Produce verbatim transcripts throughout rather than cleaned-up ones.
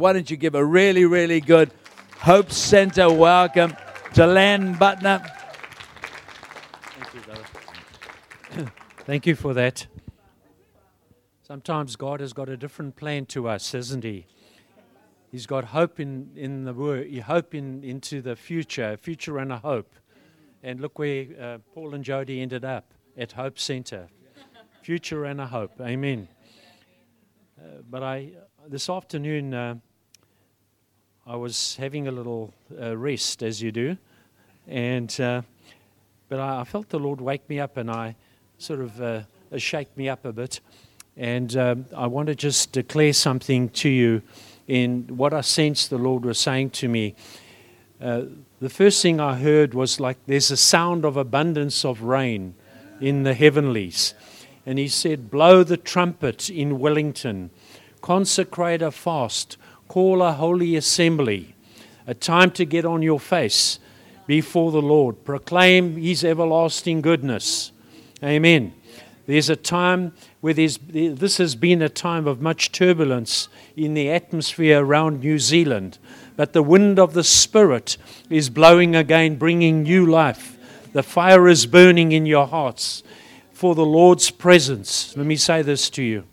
Why don't you give a really, really good Hope Center welcome to Lan Butner. Thank you, brother. Thank you for that. Sometimes God has got a different plan to us, hasn't He? He's got hope in, in the word, hope in, into the future, a future and a hope. And look where uh, Paul and Jody ended up at Hope Center. Future and a hope. Amen. Uh, but I, this afternoon, uh, I was having a little uh, rest, as you do, and uh, but I, I felt the Lord wake me up, and I sort of uh, shake me up a bit, and um, I want to just declare something to you in what I sensed the Lord was saying to me. Uh, the first thing I heard was like there's a sound of abundance of rain in the heavenlies, and He said, blow the trumpet in Wellington, consecrate a fast, call a holy assembly, a time to get on your face before the Lord. Proclaim His everlasting goodness. Amen. There's a time where there's, this has been a time of much turbulence in the atmosphere around New Zealand. But the wind of the Spirit is blowing again, bringing new life. The fire is burning in your hearts for the Lord's presence. Let me say this to you.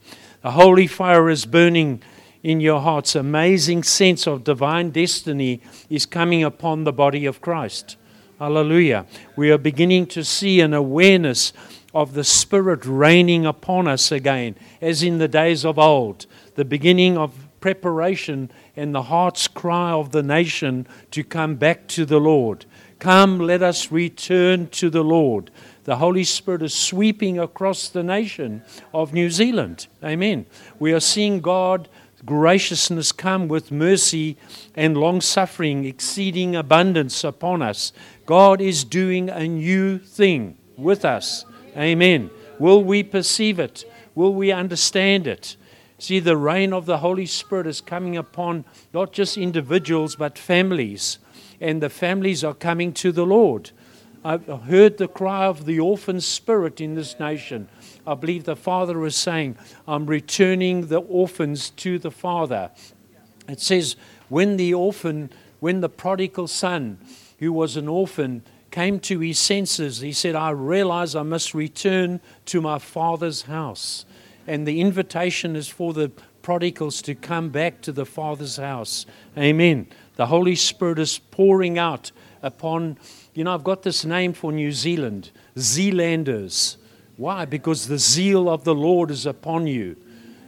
A holy fire is burning in your hearts. Amazing sense of divine destiny is coming upon the body of Christ. Hallelujah. We are beginning to see an awareness of the Spirit reigning upon us again, as in the days of old. The beginning of preparation and the heart's cry of the nation to come back to the Lord. Come, let us return to the Lord. The Holy Spirit is sweeping across the nation of New Zealand. Amen. We are seeing God's graciousness come with mercy and long-suffering, exceeding abundance upon us. God is doing a new thing with us. Amen. Will we perceive it? Will we understand it? See, the reign of the Holy Spirit is coming upon not just individuals, but families. And the families are coming to the Lord. I've heard the cry of the orphan spirit in this nation. I believe the Father is saying, I'm returning the orphans to the Father. It says, when the orphan, when the prodigal son, who was an orphan, came to his senses, he said, I realize I must return to my Father's house. And the invitation is for the prodigals to come back to the Father's house. Amen. The Holy Spirit is pouring out upon... You know, I've got this name for New Zealand, Zealanders. Why? Because the zeal of the Lord is upon you.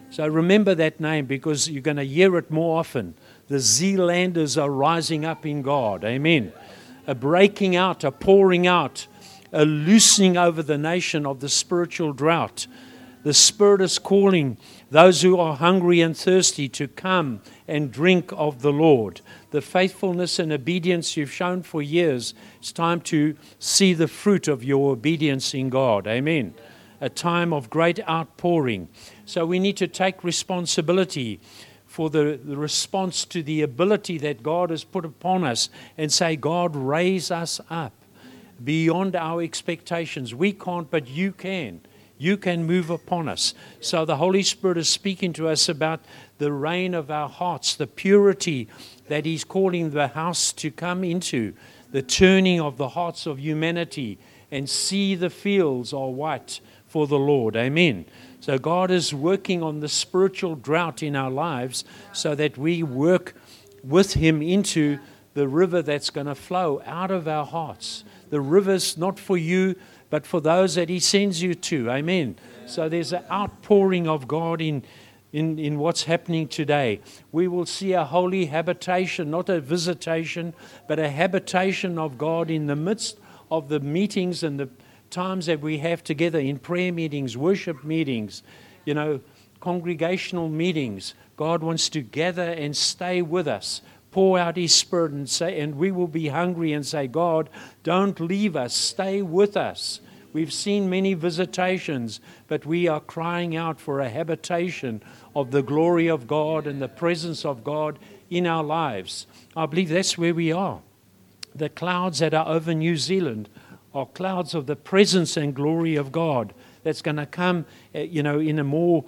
So remember that name, because you're going to hear it more often. The Zealanders are rising up in God. Amen. A breaking out, a pouring out, a loosening over the nation of the spiritual drought. The Spirit is calling those who are hungry and thirsty to come and drink of the Lord. The faithfulness and obedience you've shown for years, it's time to see the fruit of your obedience in God. Amen. A time of great outpouring. So we need to take responsibility for the, the response to the ability that God has put upon us and say, God, raise us up beyond our expectations. We can't, but you can. You can move upon us. So the Holy Spirit is speaking to us about the reign of our hearts, the purity that He's calling the house to come into, the turning of the hearts of humanity, and see the fields are white for the Lord. Amen. So God is working on the spiritual drought in our lives so that we work with Him into the river that's going to flow out of our hearts. The river's not for you, but for those that He sends you to. Amen. So there's an outpouring of God in, in, in what's happening today. We will see a holy habitation, not a visitation, but a habitation of God in the midst of the meetings and the times that we have together in prayer meetings, worship meetings, you know, congregational meetings. God wants to gather and stay with us. Pour out His Spirit and say, and we will be hungry and say, God, don't leave us, stay with us. We've seen many visitations, but we are crying out for a habitation of the glory of God and the presence of God in our lives. I believe that's where we are. The clouds that are over New Zealand are clouds of the presence and glory of God that's going to come, you know, in a more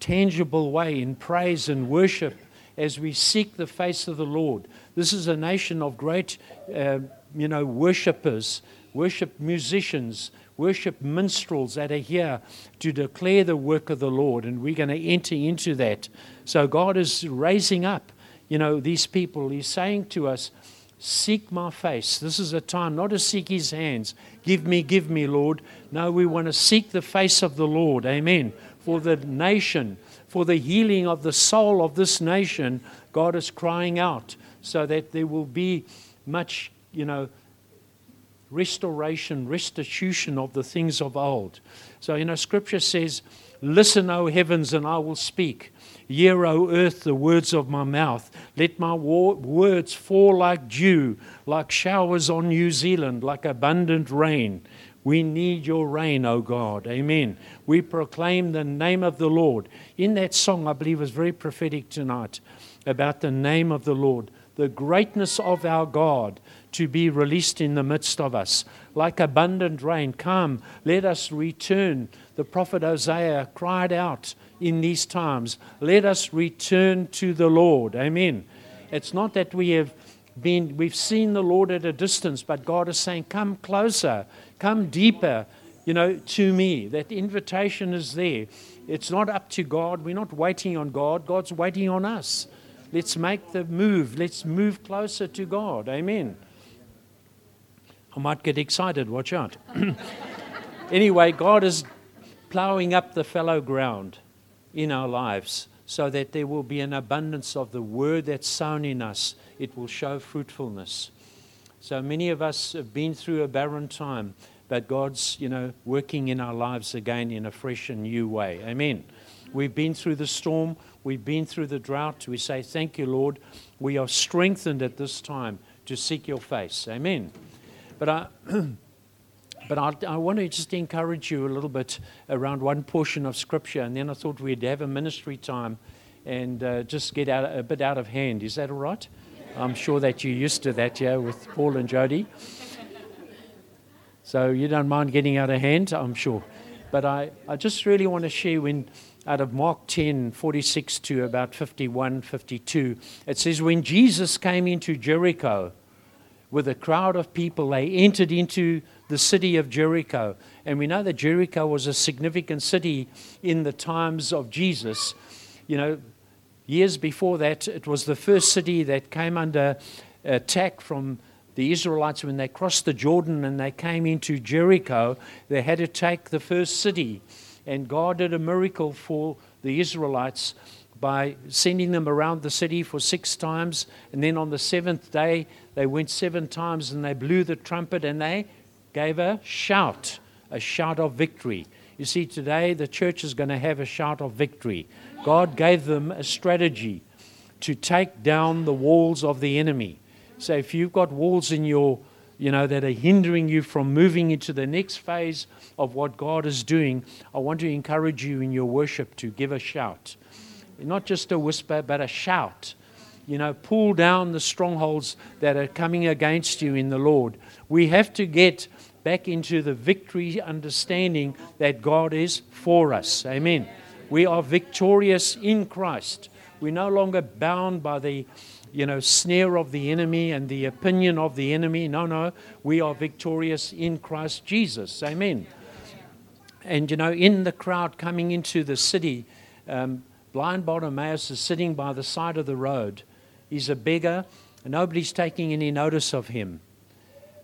tangible way in praise and worship as we seek the face of the Lord. This is a nation of great, uh, you know, worshippers, worship musicians, worship minstrels that are here to declare the work of the Lord, and we're going to enter into that. So God is raising up, you know, these people. He's saying to us, seek my face. This is a time not to seek his hands. Give me, give me, Lord. No, we want to seek the face of the Lord. Amen. For the nation, for the healing of the soul of this nation, God is crying out so that there will be much, you know, restoration, restitution of the things of old. So, you know, Scripture says, listen, O heavens, and I will speak. Hear, O earth, the words of my mouth. Let my war- words fall like dew, like showers on New Zealand, like abundant rain. We need your rain, O God. Amen. We proclaim the name of the Lord. In that song, I believe, is very prophetic tonight about the name of the Lord, the greatness of our God to be released in the midst of us. Like abundant rain, come, let us return. The prophet Hosea cried out in these times, let us return to the Lord. Amen. It's not that we have been, we've seen the Lord at a distance, but God is saying, come closer, come deeper, you know, to me. That invitation is there. It's not up to God. We're not waiting on God. God's waiting on us. Let's make the move. Let's move closer to God. Amen. I might get excited. Watch out. Anyway, God is plowing up the fallow ground in our lives so that there will be an abundance of the word that's sown in us. It will show fruitfulness. So many of us have been through a barren time, but God's, you know, working in our lives again in a fresh and new way. Amen. We've been through the storm. We've been through the drought. We say, thank you, Lord. We are strengthened at this time to seek your face. Amen. But I, but I, I want to just encourage you a little bit around one portion of Scripture, and then I thought we'd have a ministry time and uh, just get out a bit out of hand. Is that all right? I'm sure that you're used to that, yeah, with Paul and Jody. So you don't mind getting out of hand, I'm sure. But I, I just really want to share when... out of Mark ten, forty-six to about fifty-one, fifty-two, it says, when Jesus came into Jericho with a crowd of people, they entered into the city of Jericho. And we know that Jericho was a significant city in the times of Jesus. You know, years before that, it was the first city that came under attack from the Israelites when they crossed the Jordan and they came into Jericho. They had to take the first city. And God did a miracle for the Israelites by sending them around the city for six times. And then on the seventh day, they went seven times and they blew the trumpet and they gave a shout, a shout of victory. You see, today the church is going to have a shout of victory. God gave them a strategy to take down the walls of the enemy. So if you've got walls in your, you know, that are hindering you from moving into the next phase of what God is doing, I want to encourage you in your worship to give a shout. Not just a whisper, but a shout. You know, pull down the strongholds that are coming against you in the Lord. We have to get back into the victory understanding that God is for us. Amen. We are victorious in Christ. We're no longer bound by the you know, snare of the enemy and the opinion of the enemy. No, no, we are victorious in Christ Jesus. Amen. And, you know, in the crowd coming into the city, um, Blind Bartimaeus is sitting by the side of the road. He's a beggar, and nobody's taking any notice of him.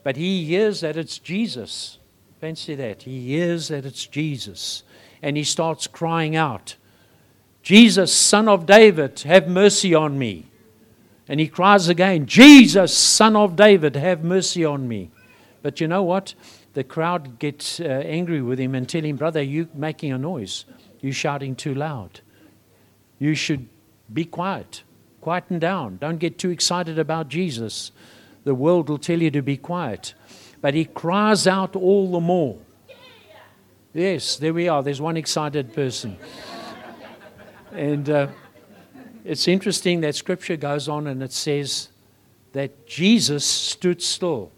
But he hears that it's Jesus. Fancy that. He hears that it's Jesus. And he starts crying out, Jesus, Son of David, have mercy on me. And he cries again, Jesus, Son of David, have mercy on me. But you know what? The crowd gets uh, angry with him and tell him, brother, you're making a noise. You're shouting too loud. You should be quiet. Quieten down. Don't get too excited about Jesus. The world will tell you to be quiet. But he cries out all the more. Yes, there we are. There's one excited person. And... Uh, It's interesting that Scripture goes on and it says that Jesus stood still.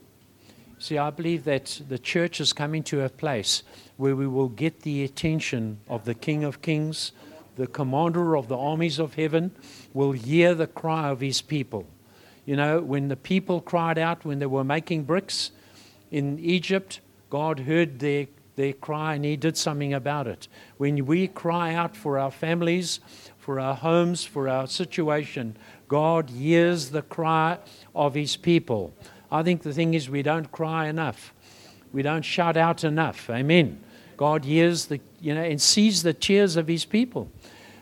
See, I believe that the church is coming to a place where we will get the attention of the King of Kings, the commander of the armies of heaven, will hear the cry of his people. You know, when the people cried out, when they were making bricks in Egypt, God heard their, their cry and he did something about it. When we cry out for our families, for our homes, for our situation, God hears the cry of his people. I think the thing is, we don't cry enough. We don't shout out enough. Amen. God hears the, you know, and sees the tears of his people.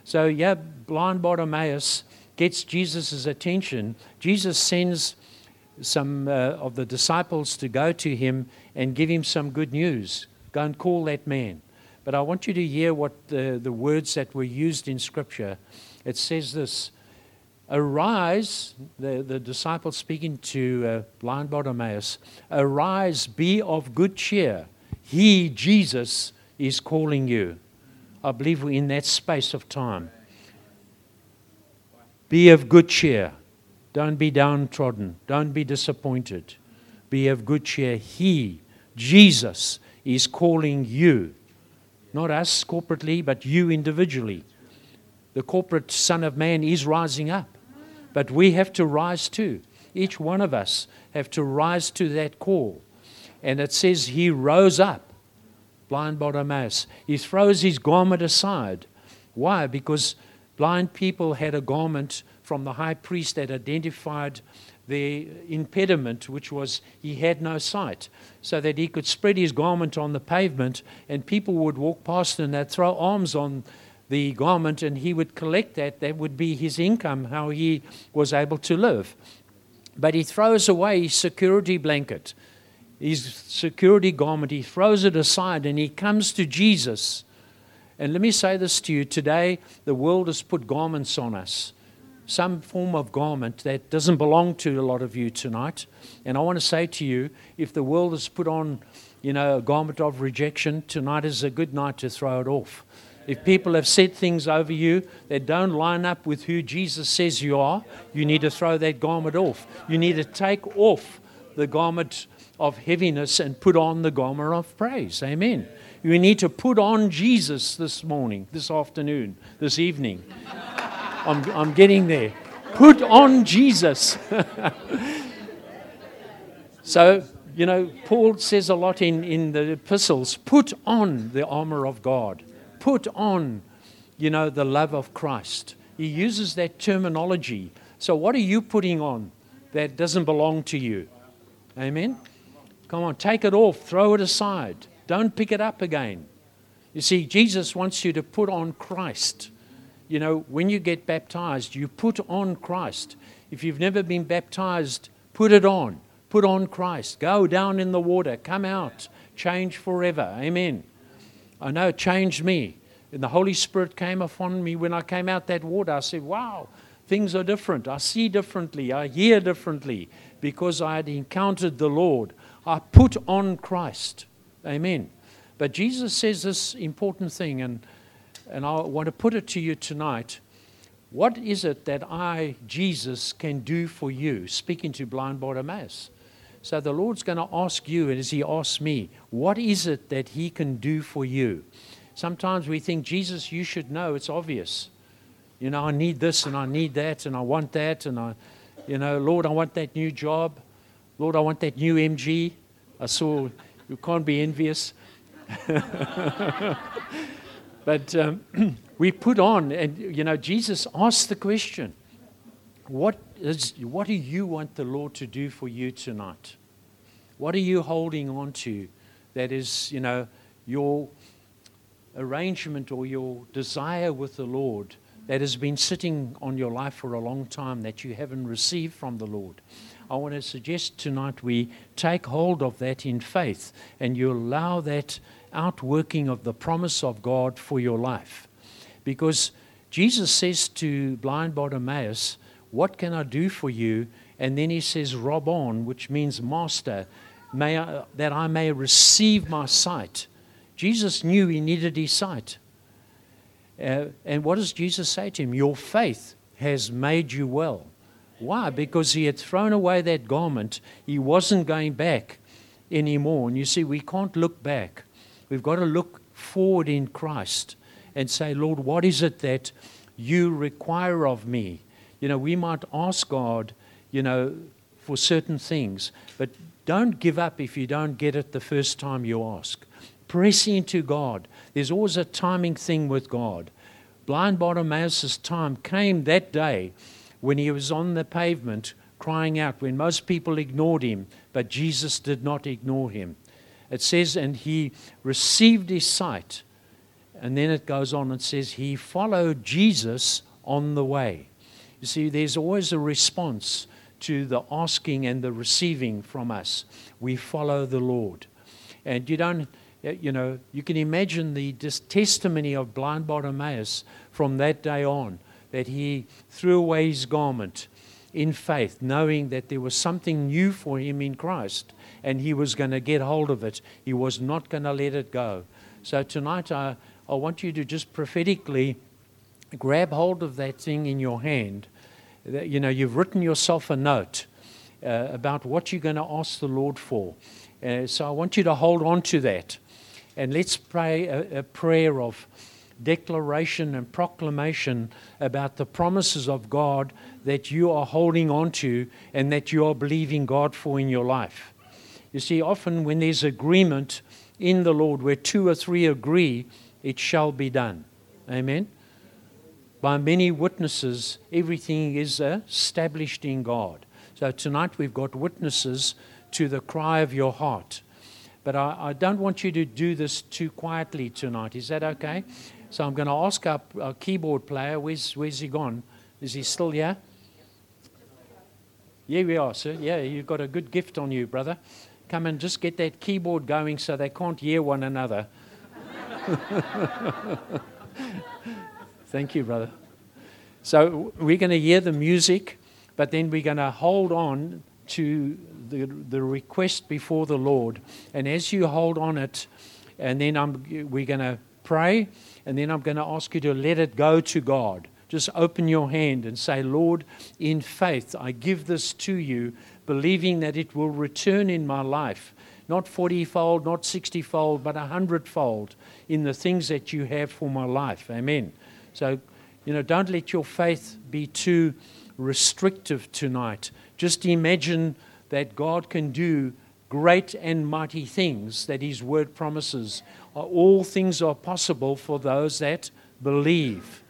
So yeah, blind Bartimaeus gets Jesus' attention. Jesus sends some uh, of the disciples to go to him and give him some good news. Go and call that man. But I want you to hear what the, the words that were used in Scripture. It says this: arise, the, the disciples speaking to uh, blind Bartimaeus, arise, be of good cheer. He, Jesus, is calling you. I believe we're in that space of time. Be of good cheer. Don't be downtrodden. Don't be disappointed. Be of good cheer. He, Jesus, is calling you. Not us corporately, but you individually. The corporate Son of Man is rising up. But we have to rise too. Each one of us have to rise to that call. And it says he rose up, blind Bartimaeus. He throws his garment aside. Why? Because blind people had a garment from the high priest that identified the impediment, which was he had no sight, so that he could spread his garment on the pavement and people would walk past and they'd throw alms on the garment and he would collect that. That would be his income, how he was able to live. But he throws away his security blanket, his security garment. He throws it aside and he comes to Jesus. And let me say this to you today, the world has put garments on us, some form of garment that doesn't belong to a lot of you tonight. And I want to say to you, if the world has put on, you know, a garment of rejection, tonight is a good night to throw it off. If people have said things over you that don't line up with who Jesus says you are, you need to throw that garment off. You need to take off the garment of heaviness and put on the garment of praise. Amen. You need to put on Jesus this morning, this afternoon, this evening. I'm, I'm getting there. Put on Jesus. So, you know, Paul says a lot in, in the epistles, put on the armor of God. Put on, you know, the love of Christ. He uses that terminology. So what are you putting on that doesn't belong to you? Amen? Come on, take it off. Throw it aside. Don't pick it up again. You see, Jesus wants you to put on Christ. You know, when you get baptized, you put on Christ. If you've never been baptized, put it on. Put on Christ. Go down in the water. Come out. Change forever. Amen. I know it changed me. And the Holy Spirit came upon me when I came out that water. I said, wow, things are different. I see differently. I hear differently. Because I had encountered the Lord. I put on Christ. Amen. But Jesus says this important thing, and and I want to put it to you tonight. What is it that I, Jesus, can do for you? Speaking to blind Bartimaeus. So the Lord's going to ask you, and as he asks me, what is it that he can do for you? Sometimes we think, Jesus, you should know. It's obvious. You know, I need this, and I need that, and I want that, and I, you know, Lord, I want that new job. Lord, I want that new M G. I saw... You can't be envious. But um, we put on, and you know, Jesus asked the question, what is, what do you want the Lord to do for you tonight? What are you holding on to that is, you know, your arrangement or your desire with the Lord that has been sitting on your life for a long time that you haven't received from the Lord? I want to suggest tonight we take hold of that in faith and you allow that outworking of the promise of God for your life. Because Jesus says to blind Bartimaeus, what can I do for you? And then he says, Rabbon, which means master, may I, that I may receive my sight. Jesus knew he needed his sight. Uh, and what does Jesus say to him? Your faith has made you well. Why? Because he had thrown away that garment. He wasn't going back anymore. And you see, we can't look back. We've got to look forward in Christ. and say, Lord, what is it that you require of me? You know, we might ask God, you know, for certain things, but don't give up if you don't get it the first time you ask. Press into God. There's always a timing thing with God. Blind Bartimaeus' time came that day when he was on the pavement crying out, when most people ignored him, but Jesus did not ignore him. It says, and he received his sight. And then it goes on and says, he followed Jesus on the way. You see, there's always a response to the asking and the receiving from us. We follow the Lord. And you don't, you know, you can imagine the testimony of blind Bartimaeus from that day on, that he threw away his garment in faith, knowing that there was something new for him in Christ, and he was going to get hold of it. He was not going to let it go. So tonight I, I want you to just prophetically grab hold of that thing in your hand. You know, you've written yourself a note uh, about what you're going to ask the Lord for. Uh, so I want you to hold on to that. And let's pray a, a prayer of declaration and proclamation about the promises of God that you are holding on to and that you are believing God for in your life. You see, often when there's agreement in the Lord, where two or three agree, it shall be done. Amen? By many witnesses, everything is established in God. So tonight we've got witnesses to the cry of your heart. But I, I don't want you to do this too quietly tonight. Is that okay? So I'm going to ask our, our keyboard player, where's, where's he gone? Is he still here? Yeah, we are, sir. Yeah, you've got a good gift on you, brother. Come and just get that keyboard going so they can't hear one another. Thank you, brother. So we're going to hear the music, but then we're going to hold on to the, the request before the Lord. And as you hold on it, and then I'm, we're going to pray, and then I'm going to ask you to let it go to God. Just open your hand and say, Lord, in faith, I give this to you, believing that it will return in my life, not forty-fold, not sixty-fold, but a hundredfold in the things that you have for my life. Amen. So, you know, don't let your faith be too restrictive tonight. Just imagine that God can do great and mighty things, that His word promises. All things are possible for those that believe.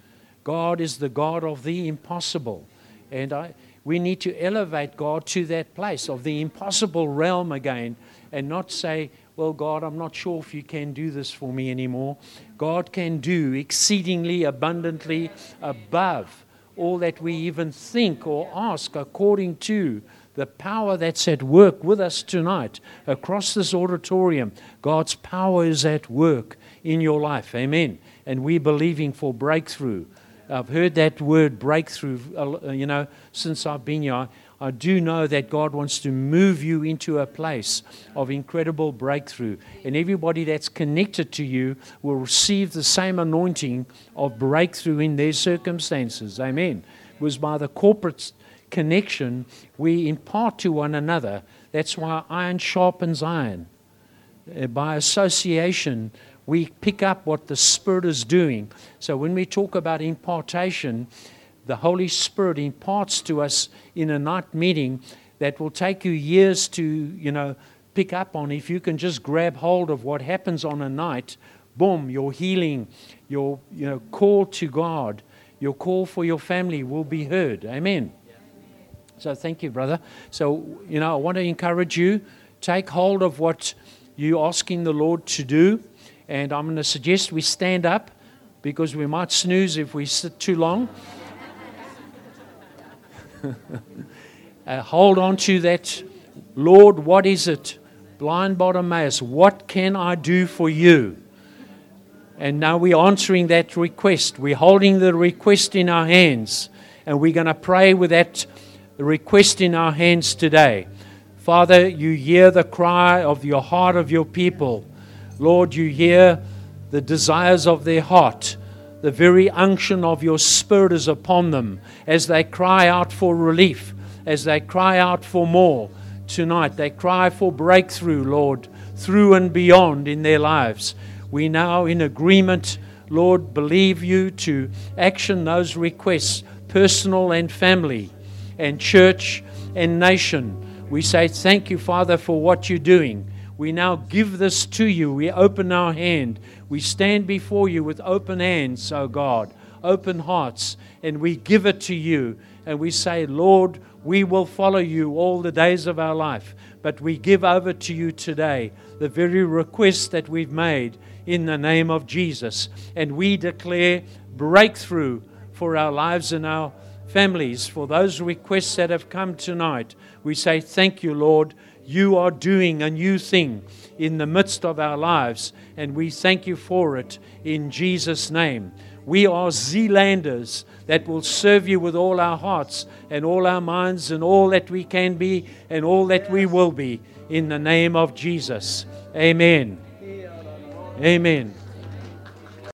God is the God of the impossible. And I, we need to elevate God to that place of the impossible realm again and not say, well, God, I'm not sure if you can do this for me anymore. God can do exceedingly abundantly above all that we even think or ask according to the power that's at work with us tonight across this auditorium. God's power is at work in your life. Amen. And we're believing for breakthrough. I've heard that word breakthrough, you know, since I've been here. I do know that God wants to move you into a place of incredible breakthrough. And everybody that's connected to you will receive the same anointing of breakthrough in their circumstances. Amen. It was by the corporate connection we impart to one another. That's why iron sharpens iron. By association, we pick up what the Spirit is doing. So when we talk about impartation, the Holy Spirit imparts to us in a night meeting that will take you years to, you know, pick up on. If you can just grab hold of what happens on a night, boom, your healing, your, you know, call to God, your call for your family will be heard. Amen. So thank you, brother. So, you know, I want to encourage you, take hold of what you're asking the Lord to do. And I'm going to suggest we stand up because we might snooze if we sit too long. uh, hold on to that. Lord, what is it? Blind Bartimaeus, what can I do for you? And now we're answering that request. We're holding the request in our hands. And we're going to pray with that request in our hands today. Father, you hear the cry of your heart of your people. Lord, you hear the desires of their heart. The very unction of your Spirit is upon them as they cry out for relief, as they cry out for more tonight. They cry for breakthrough, Lord, through and beyond in their lives. We now in agreement Lord, believe you to action those requests, personal and family and church and nation. We say thank you, Father, for what you're doing. We now give this to you. We open our hand. We stand before you with open hands, O God, open hearts, and we give it to you. And we say, Lord, we will follow you all the days of our life. But we give over to you today the very request that we've made in the name of Jesus. And we declare breakthrough for our lives and our families. For those requests that have come tonight, we say, thank you, Lord. You are doing a new thing in the midst of our lives, and we thank you for it in Jesus' name. We are Zealanders that will serve you with all our hearts and all our minds and all that we can be and all that we will be in the name of Jesus. Amen. Amen.